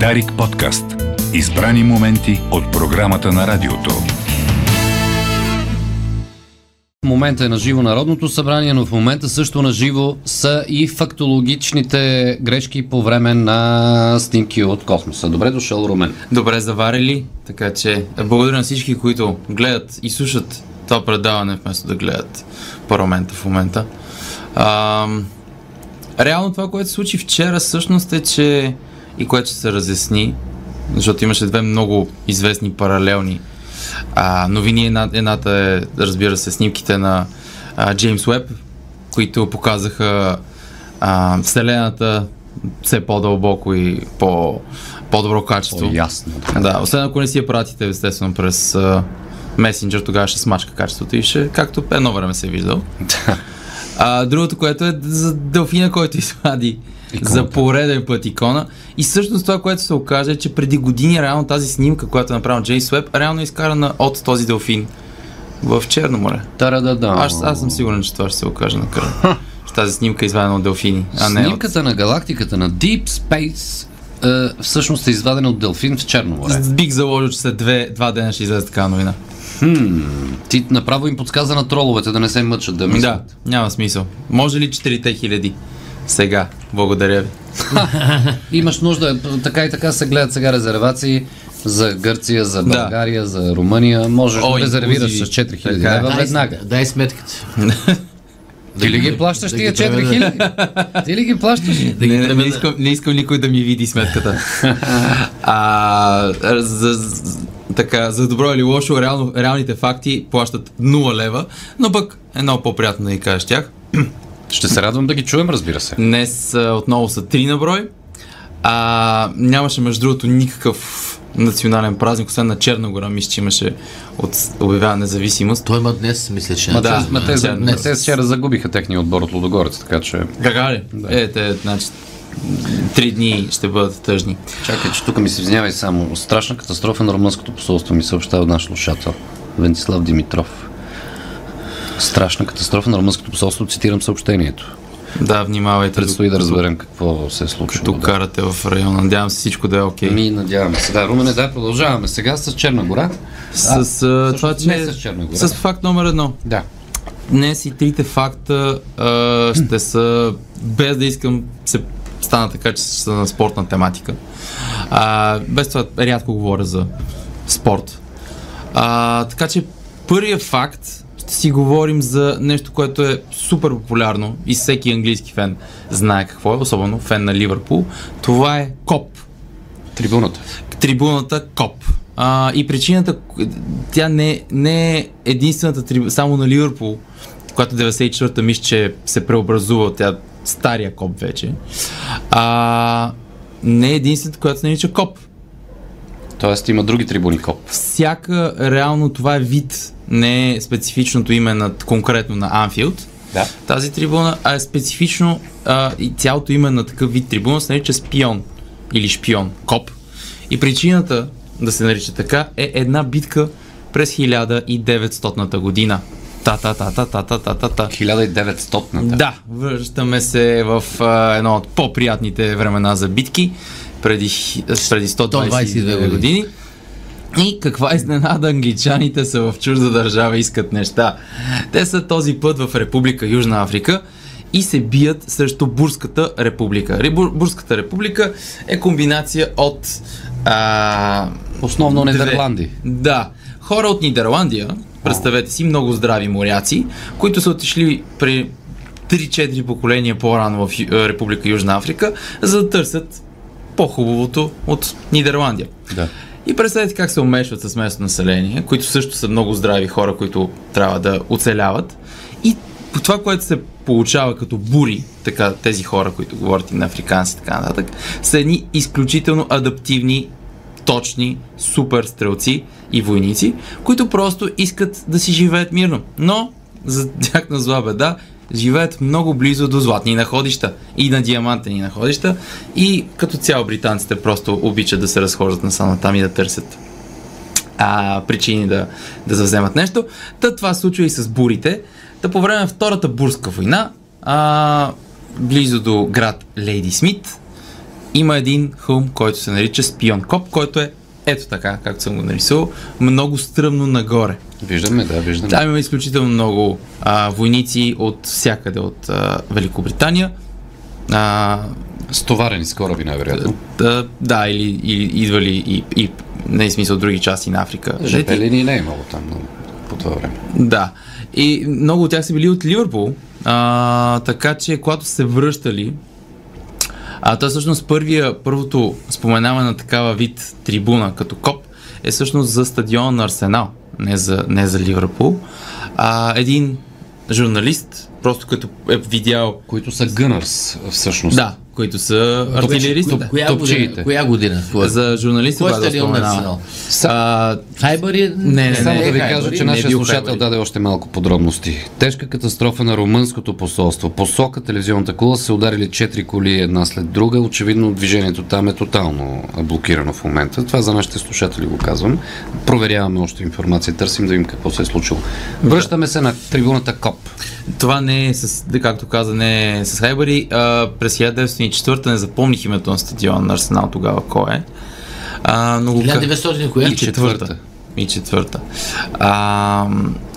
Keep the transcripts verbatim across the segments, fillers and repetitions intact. Дарик подкаст. Избрани моменти от програмата на радиото. В момента е на живо Народното събрание, но в момента също на живо са и фактологичните грешки по време на снимки от космоса. Добре дошъл, Румен. Добре заварили, така че благодаря на всички, които гледат и слушат това предаване, вместо да гледат парламента в момента. А, реално това, което се случи вчера, всъщност е, че и което ще се разясни, защото имаше две много известни паралелни а, новини. Една, едната е, разбира се, снимките на а, Джеймс Уеб, които показаха а, Вселената все по-дълбоко и по, по-добро качество. Ясно. Да, освен ако не си я пратите, естествено, през а, месенджер, тогава ще смачка качеството и ще, както едно време се е виждал. А, другото, което е за Делфина, който извади иконата за пореден път икона. И всъщност това, което се окаже, е, че преди години реално тази снимка, която е направил Джеймс Уеб, реално е изкарана от този делфин в Черно море. Та-да-да. Аз, аз съм сигурен, че това ще се окаже накрая. Тази снимка е извадена от делфини. А не снимката от... на галактиката на Deep Space е, всъщност е извадена от делфин в Черно море. Бих заложил, че след две, два дена ще излезе така новина. Хм, ти направо им подсказа на троловете да не се мъчат да мислят. Да, няма смисъл. Може ли четирите хиляди? Сега, благодаря ви. Имаш нужда, така и така се гледат сега резервации за Гърция, за България, да, за Румъния. Можеш О, да резервираш с четири хиляди лева веднага. Дай сметката. Ти ли ги плащаш тия четири хиляди? Ти ли ги плащаш? Не искам никой да ми види сметката. А, за, за, така, за добро или лошо, реално, реалните факти плащат нула лева, но пък е много по-приятно да ги кажеш тях. Ще се радвам да ги чуем, разбира се. Днес отново са три на брой. А, нямаше, между другото, никакъв национален празник, освен на Черна гора, мисля, че имаше от обявяване независимост. Той има днес, мисля, че... Ма, да, ма, те, ма, не, те вчера загубиха техния отбор от Лудогорец, така че... Така ли? Да. Е, те, значи, три дни ще бъдат тъжни. Чакай, че тук ми се извинявай само. Страшна катастрофа на румънското посолство, ми съобщава наш слушател Вентислав Димитров. Страшна катастрофа на румънското посолство, цитирам съобщението. Да, внимавайте. Предстои да разберем какво се е случило. Тук да карате в района. Надявам се всичко да е окей. Okay. Ми, надявам се. Да, Румене, да, продължаваме сега с Черна гора. А, с, а, това, че... не с Черна гора. С факт номер едно. Да. Днес и трите факта а, ще са, без да искам, се стана така, че са на спортна тематика. А, без това рядко говоря за спорт. А, така че първият факт, си говорим за нещо, което е супер популярно и всеки английски фен знае какво е, особено фен на Ливърпул. Това е Коп. Трибуната. Трибуната Коп. А, и причината, тя не, не е единствената трибуна, само на Ливърпул, която деветдесет и четвърта мисля, че се преобразува, тя стария Коп вече. А, не е единствената, която се нарича Коп. Тоест има други трибуни Коп. Всяка, реално това е вид, не е специфичното име на, конкретно на Анфилд, да, тази трибуна, а е специфично а, и цялото име на такъв вид трибуна се нарича Спион или Шпион Коп. И причината да се нарича така е една битка през хиляда и деветстотната година. Та-та-та-та-та-та-та-та. хиляда и деветстотната. Да, връщаме се в а, едно от по-приятните времена за битки. Преди, преди сто двадесет и две години. И каква изненада, англичаните са в чужда държава и искат неща. Те са този път в Република Южна Африка и се бият срещу Бурската република. Бур, Бурската република е комбинация от... А, Основно Нидерландия. Да. Хора от Нидерландия, представете си, много здрави моряци, които са отишли при три-четири поколения по-рано в Република Южна Африка, за да търсят по-хубавото от Нидерландия. Да. И представете как се умешват с местно население, които също са много здрави хора, които трябва да оцеляват. И това, което се получава като бури, така, тези хора, които говорят и на африканци, така нататък, са едни изключително адаптивни, точни, супер стрелци и войници, които просто искат да си живеят мирно. Но, за тях на зла беда, живеят много близо до златни находища и на диамантени находища и като цяло британците просто обичат да се разхождат насам там и да търсят а, причини да, да завземат нещо. Та това случва и с бурите. Та по време на Втората бурска война а, близо до град Лейди Смит Има един хълм, който се нарича Спион Коп, който е ето така, както съм го нарисувал, много стръмно нагоре. Виждаме, да, виждаме. Там има изключително много а, войници от всякъде, от а, Великобритания. А, Стоварени с кораби, най-вероятно. Да, да, или, или идвали и, и не е смисъл други части на Африка. Жепелини не е имало там по това време. Да. И много от тях са били от Ливърпул, а, така че когато се връщали, а това всъщност първия, първото споменаване на такава вид трибуна като Коп е всъщност за стадиона на Арсенал, не за, не за Ливърпул. А, един журналист, просто като е видял... Които са гънърс всъщност. Да, които са артилеристи. Топ, да. Коя, коя година? Коя? За журналистите. Кой стадион на Арсенал? Са... Хайбари? Не, не, само не, да ви кажа, че нашия слушател Хайбари даде още малко подробности. Тежка катастрофа на румънското посолство. Посока телевизионната кула се ударили четири коли една след друга. Очевидно движението там е тотално блокирано в момента. Това за нашите слушатели го казвам. Проверяваме още информация, търсим да видим какво се е случило. Връщаме се на трибуната Коп. Това не е, с, както каза, не е с Хайбари. А, през хиляда деветстотин и четвърта не запомних името на стадион на Арсенал тогава, кой е. А, но хиляда деветстотин и четвърта. И четвърта. А,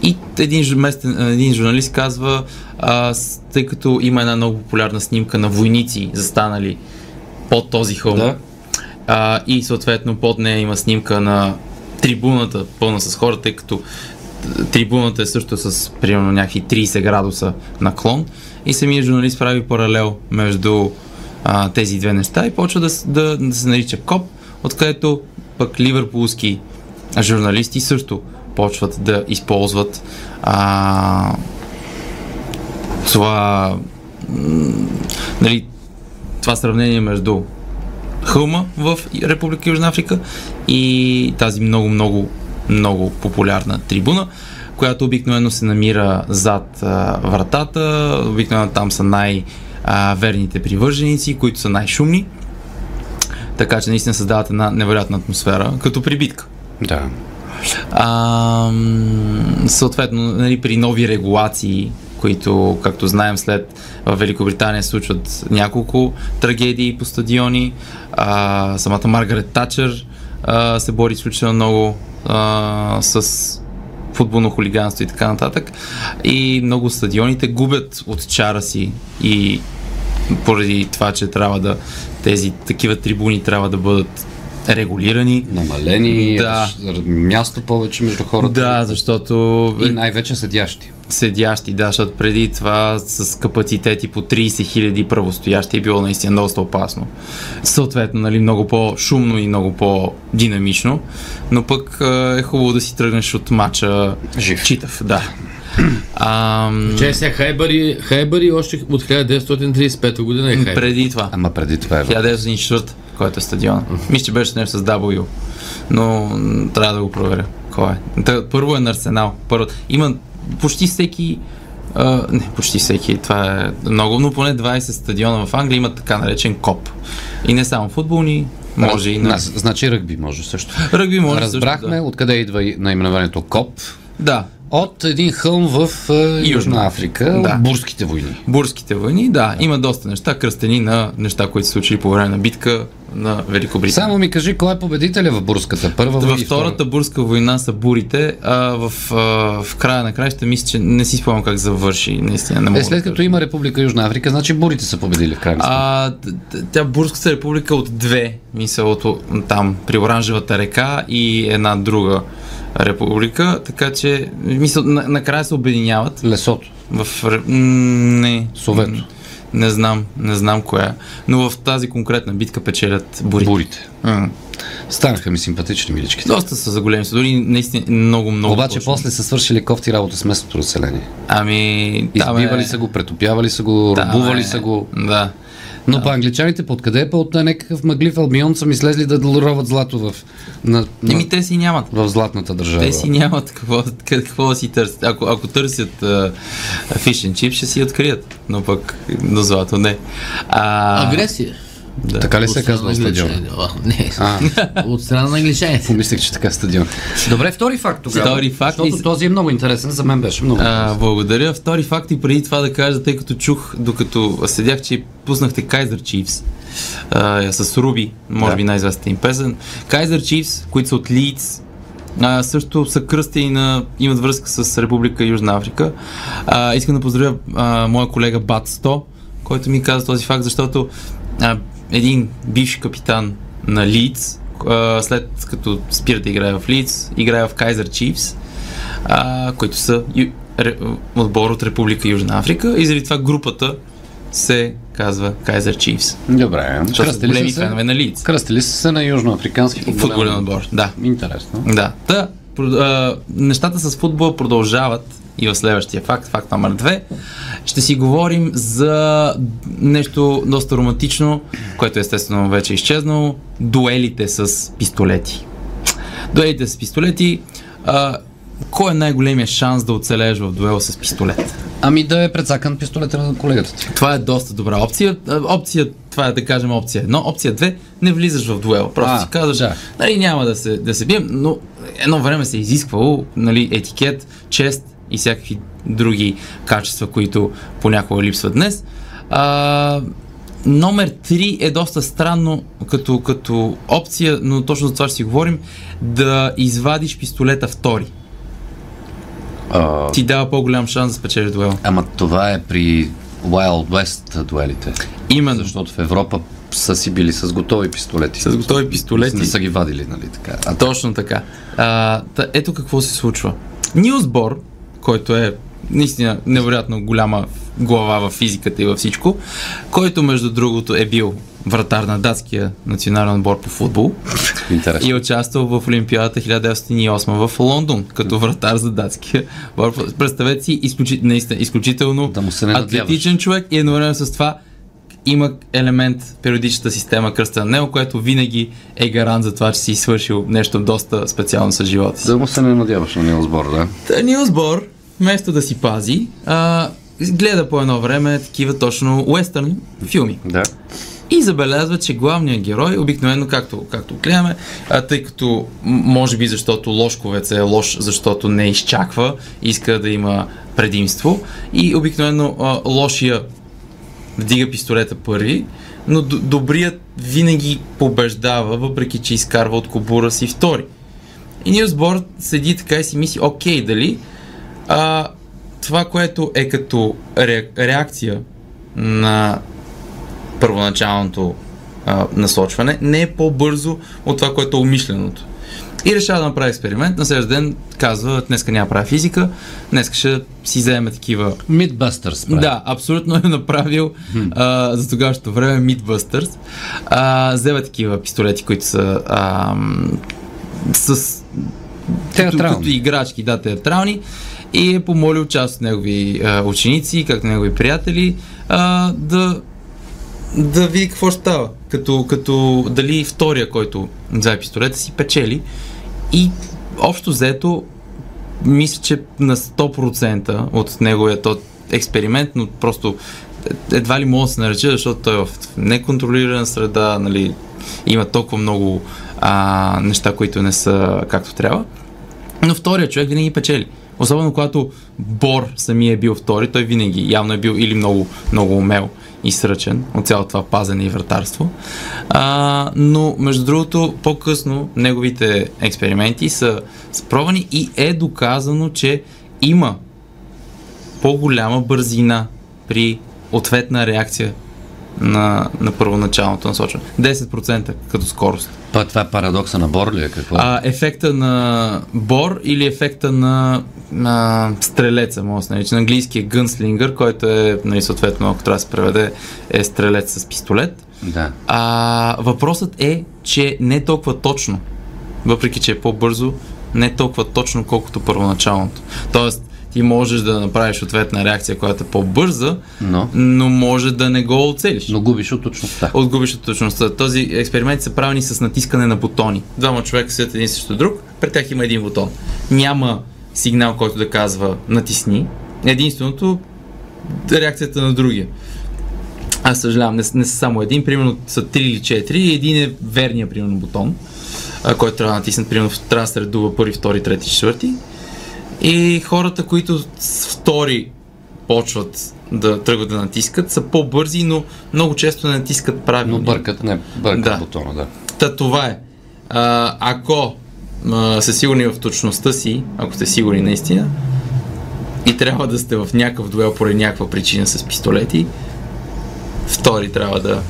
и един, местен, един журналист казва, а, тъй като има една много популярна снимка на войници, застанали под този хълм, да, а, и съответно под нея има снимка на трибуната, пълна с хора, тъй като трибуната е също с примерно някакви трийсет градуса наклон, и самият журналист прави паралел между а, тези две неща и почва да, да, да се нарича Коп, откъдето пък ливърпулски журналисти също почват да използват а, това, нали, това сравнение между хълма в Република Южна Африка и тази много-много много популярна трибуна, която обикновено се намира зад а, вратата. Обикновено там са най-верните привърженици, които са най-шумни. Така че наистина създават една невероятна атмосфера, като прибитка. Да. А, съответно, нали, при нови регулации, които, както знаем, след в Великобритания случват няколко трагедии по стадиони. А, самата Маргарет Тачър а, се бори изключително много а, с футболно хулиганство и така нататък. И много стадионите губят от чара си и поради това, че трябва да тези такива трибуни трябва да бъдат регулирани. Намалени, да, място повече между хората. Да, защото... И най-вече седящи. Седящи, да, защото преди това с капацитети по трийсет хиляди правостоящи е било наистина доста опасно. Съответно, нали, много по-шумно и много по-динамично, но пък е хубаво да си тръгнеш от мача жив. Читав, да. Ам... Чай сега, Хайбари, Хайбари още от хиляда деветстотин трийсет и пета година е Хайбари. Преди това. Ама преди това е. хиляда деветстотин и четвърта, който е стадиона. Мисля, че беше нещо с W, но трябва да го проверя. Кой е? Първо е на Арсенал. Първо... Има почти всеки, а, не почти всеки, това е много, но поне двайсет стадиона в Англия имат така наречен Коп. И не само футболни, може Р... и на... Нас, значи ръгби може също. Ръгби може. Разбрахме също, да, откъде идва наименованието Коп. Да. От един хълм в uh, Южна Африка, да, бурските войни. Бурските войни, да, да. Има доста неща, кръстени на неща, които се случили по време на битка на Великобритания. Само ми кажи, кой е победителя в бурската? Първа във втората бурска война са бурите, а в, а, в края на края ще мисля, че не си спомням как завърши. Наистина, не мога е, след като да има Република Южна Африка, значи бурите са победили в края. А, тя бурската република от две, мисълто там, при Оранжевата река и една друга република, така че мисъл, на, накрая се обединяват. Лесото. В, не. Совето. Не, не знам, не знам коя. Но в тази конкретна битка печелят бурите. Бурите. М-м. Станаха ми симпатични миличките. Доста са за големи, са дори наистина много, много. Обаче точно после са свършили кофти работа с местното население. Ами... Избивали е... са го, претопявали са го, там рубували е... са го. Да. Но по англичаните подкъде па от някакъв мъглив Албион са ми слезли да долароват злато в, на, на, Еми, те си нямат. В златната държава. Те си нямат какво, какво да си търсят. Ако, ако търсят фиш енд чип, ще си открият. Но пък до злато не. А... Агресия. Да. Така ли се казва стадион? Не, а, от страна на англичаните. Помислях, че така стадион. Добре, втори факт тогава. Втори факт, защото и... този е много интересен, за мен беше много а, благодаря. Втори факт и преди това да кажа, тъй като чух, докато седях, че пуснахте Кайзер Чифс. а, с Руби, може да. би най-известната им песен. Кайзер Чифс, които са от Лийдс, а, също са кръстени на, имат връзка с Република Южна Африка. А, искам да поздравя а, моя колега Батсто, който ми каза този факт, защото а, един бивш капитан на Лийдс, а, след като спира да играе в Лийдс, играе в Кайзер Чифс, а, които са ю, ре, отбор от Република Южна Африка, и заради това групата се казва Кайзер Чифс. Добре. Кръстили са фенове на Лийдс. Кръстили са се на южноафрикански футболен отбор. Да. Интересно. Да. Та, а, нещата с футбола продължават и в следващия факт, факт номер две. Ще си говорим за нещо доста романтично, което естествено вече е изчезнало. Дуелите с пистолети. Дуелите с пистолети. А, кой е най-големият шанс да оцелееш в дуел с пистолет? Ами да е предсакан пистолета на колегата ти. Това е доста добра опция. Опция, това е да кажем опция едно. Опция две, не влизаш в дуел. Просто а, си казваш, да. нали, няма да се, да се бием, но едно време се е изисквало, нали, етикет, чест и всякакви други качества, които понякога липсват днес. А, номер три е доста странно като, като опция, но точно за това ще си говорим. Да извадиш пистолета втори. Uh, ти дава по-голям шанс да спечелиш дуел. Ама това е при Wild West дуелите. Именно. Защото в Европа са си били с готови пистолети. С готови пистолети. Не са ги вадили, нали така. А, точно така. А, та, ето какво се случва. Нил Бор, който е наистина невероятно голяма глава във физиката и във всичко, който между другото е бил вратар на датския национален отбор по футбол. Интересно. И участвал в Олимпиадата хиляда деветстотин и осма в Лондон, като вратар за датския отбор. Представете си, изключи... наистина, изключително да атлетичен човек и едновременно с това има елемент периодичната система кръста на него, което винаги е гарант за това, че си свършил нещо доста специално с живота си. Да му се не надяваш на Нил Бор, да? Та, Нил Бор, вместо да си пази, а, гледа по едно време такива точно уестърн филми. Да. И забелязва, че главният герой, обикновено както, както гледаме, а, тъй като може би защото лошковец е лош, защото не изчаква, иска да има предимство, и обикновено а, лошия вдига пистолета първи, но д- добрият винаги побеждава, въпреки че изкарва от кобура си втори. И Нил Бор седи така и си мисли, окей, дали а, това, което е като реакция на първоначалното а, насочване, не е по-бързо от това, което е умишленото. И решава да направи експеримент. На следващия ден казва, днеска няма прави физика, днеска ще си вземе такива... Mythbusters прави. Да, абсолютно е направил а, за тогавашното време Mythbusters. А, взема такива пистолети, които са а, с... Театрални. Като, като играчки, да, театрални. И е помолил част от негови а, ученици, както негови приятели, а, да... да види какво ще става, като, като дали втория, който взе пистолета си, печели. И общо взето, мисля, че на сто процента от неговият от експеримент, но просто едва ли мога да се нарече, защото той е в неконтролирана среда, нали, има толкова много а, неща, които не са както трябва, но втория човек винаги печели. Особено когато Бор самия е бил втори, той винаги явно е бил или много, много умел и сръчен от цялото това пазене и вратарство. А, но между другото, по-късно неговите експерименти са спробвани и е доказано, че има по-голяма бързина при ответна реакция на, на първоначалното насочване. десет процента като скорост. Това, това е парадокса на Бор ли е? Какво? А, ефекта на Бор или ефекта на, на стрелеца, може да нарича. На английски е гънслингър, който е, нали, съответно, ако трябва да се преведе, е стрелец с пистолет. Да. А, въпросът е, че не е толкова точно, въпреки че е по-бързо, не е толкова точно, колкото първоначалното. Тоест, ти можеш да направиш ответна реакция, която е по-бърза, но, но може да не го оцелиш. Но губиш от точността. От губиш от точността. Този експеримент са правени с натискане на бутони. Двама човека седят един също друг, пред тях има един бутон. Няма сигнал, който да казва натисни. Единственото реакцията на другия. Аз съжалявам, не, не са само един, примерно са три или четири, и един е верния, примерно, бутон, който трябва да натиснат, примерно трябва да се редува първи, втори, трети, четвърти. И хората, които с втори почват да тръгват да натискат, са по-бързи, но много често не натискат правилно. Но бъркат, не бъркат да. бутона, да. Та това е. А, ако а, са сигурни в точността си, ако сте сигурни наистина, и трябва да сте в някакъв дуел поради някаква причина с пистолети, втори трябва да...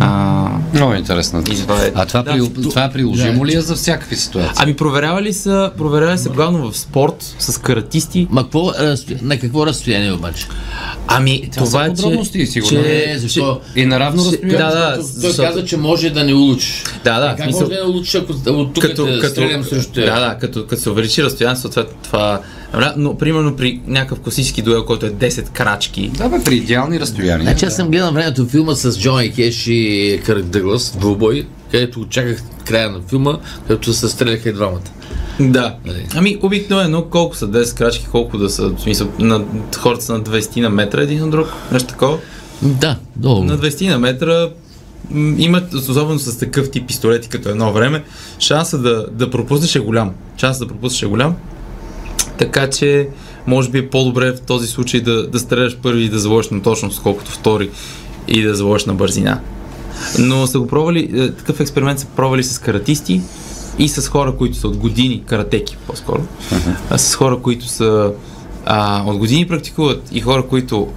А... Много интересно. А това, да, при, в... това приложимо да, ли е за всякакви ситуации? Ами проверявали са, проверявали са главно в спорт, с каратисти. Ма какво, на какво разстояние обаче? Ами това, това е, подробности, че... Сигурно. Че... Защо? И на равно разстояние. Да, да, защото той защото... каза, че може да не улучиш. Да, да. А как мисъл... може да не улучиш, ако от тук като, като, стрелям срещу тя? Да, да, като, като се увеличи разстоянието, съответно това... Но, примерно, при някакъв класически дуел, който е десет крачки. Да, бе, при идеални разстояния. Значи аз съм гледал времето филма с Джони Кеш и Кърк Дъглас, двубой, където чаках края на филма, където се стреляха и двамата. Да. Дали. Ами, обикновено, колко са десет крачки, колко да са, в смисъл, на, хората са на двайсет на метра един от друг, нещо такова. Да, долу. На двайсет на метра имат, особено с такъв тип пистолети, като едно време, шанса да, да пропуснеш е голям. Шанса да пропуснеш е голям. Така че, може би е по-добре в този случай да, да стреляш първи и да заложиш на точност, колкото втори и да заложиш на бързина. Но са го пробвали, такъв експеримент са пробвали с каратисти и с хора, които са от години, каратеки по-скоро, uh-huh. с хора, които са а, от години практикуват и хора, които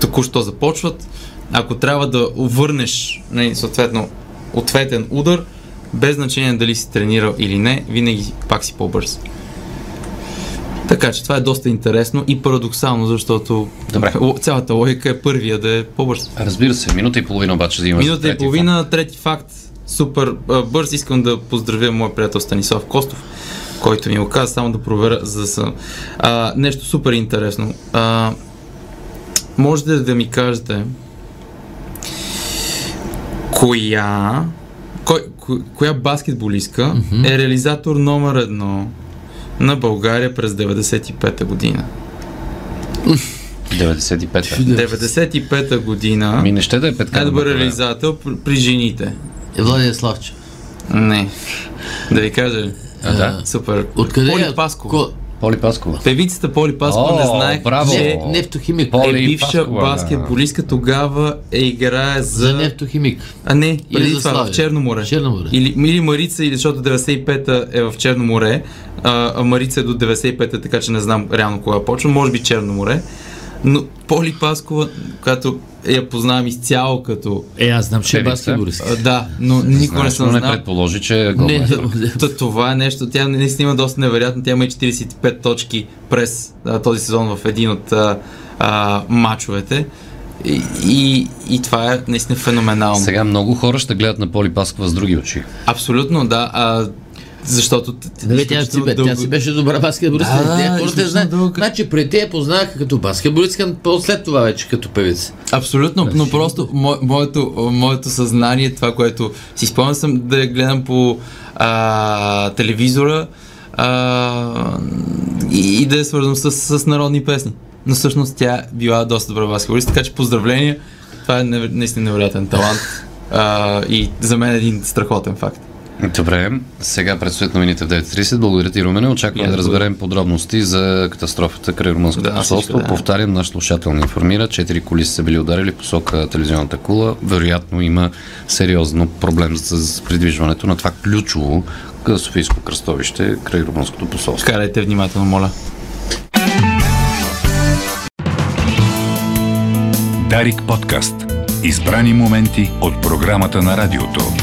току-що започват. Ако трябва да върнеш съответно ответен удар, без значение дали си тренирал или не, винаги пак си по-бърз. Така че това е доста интересно и парадоксално, защото Добре. цялата логика е първия да е по-бърз. Разбира се, минута и половина обаче да има трети факт. Минута и половина, факт. трети факт, супер бърз. Искам да поздравя моя приятел Станислав Костов, който ми го каза, само да проверя за съм. А, нещо супер интересно. А, можете да ми кажете коя, кой, коя баскетболистка mm-hmm. е реализатор номер едно на България през деветдесет и пета година. деветдесет и пета година. Ами не ще да е петка. Най-добър реализател при жените. Владимир Славчев. Не. Да ви кажа ли? А, да. Супер. Откъде Поли е? Паскова. Поли Паскова. Певицата Поли Паскова, не знаех, браво. че нефтохимик. Поли е бивша баскетболистка, тогава е играе за... за нефтохимик. А не, преди това в Черно море. Черно море. Или, или Марица, или защото деветдесет и пета е в Черно море, а Марица е до деветдесет и пета, така че не знам реално кога почва, може би Черно море. Но Поли Паскова, която я познавам изцяло като... Е, аз знам, че е баскетболистка. Да, но никога не съм знал. Не предположи, че е главно. Това е нещо, тя наистина има доста невероятно. Тя има и четирийсет и пет точки през а, този сезон в един от а, а, мачовете. И, и, и това е наистина феноменално. Сега много хора ще гледат на Поли Паскова с други очи. Абсолютно, да. А, защото Дали, тя, си бе, дълго... тя си беше добра баскетболистка. Да, тя хората знаят. Значи преди я познаха като баскетболистка, след това вече като певица. Абсолютно, да, но просто мо, моето, моето съзнание, това, което си спомням съм да я гледам по а, телевизора а, и, и да я свързвам с, с народни песни. Но всъщност тя била доста добра баскетболистка, така че поздравления. Това е наистина невероятен талант а, и за мен е един страхотен факт. Добре, сега предстоят новините в девет и трийсет. Благодаря ти, Румене. Очакваме yeah, да разберем подробности за катастрофата край румънското да, посолство. Да. Повтарям, наш слушател ни информира, четири коли са били ударили посока телевизионната кула. Вероятно има сериозно проблем с придвижването на това ключово софийско кръстовище край румънското посолство. Карайте внимателно, моля. Дарик подкаст. Избрани моменти от програмата на радиото.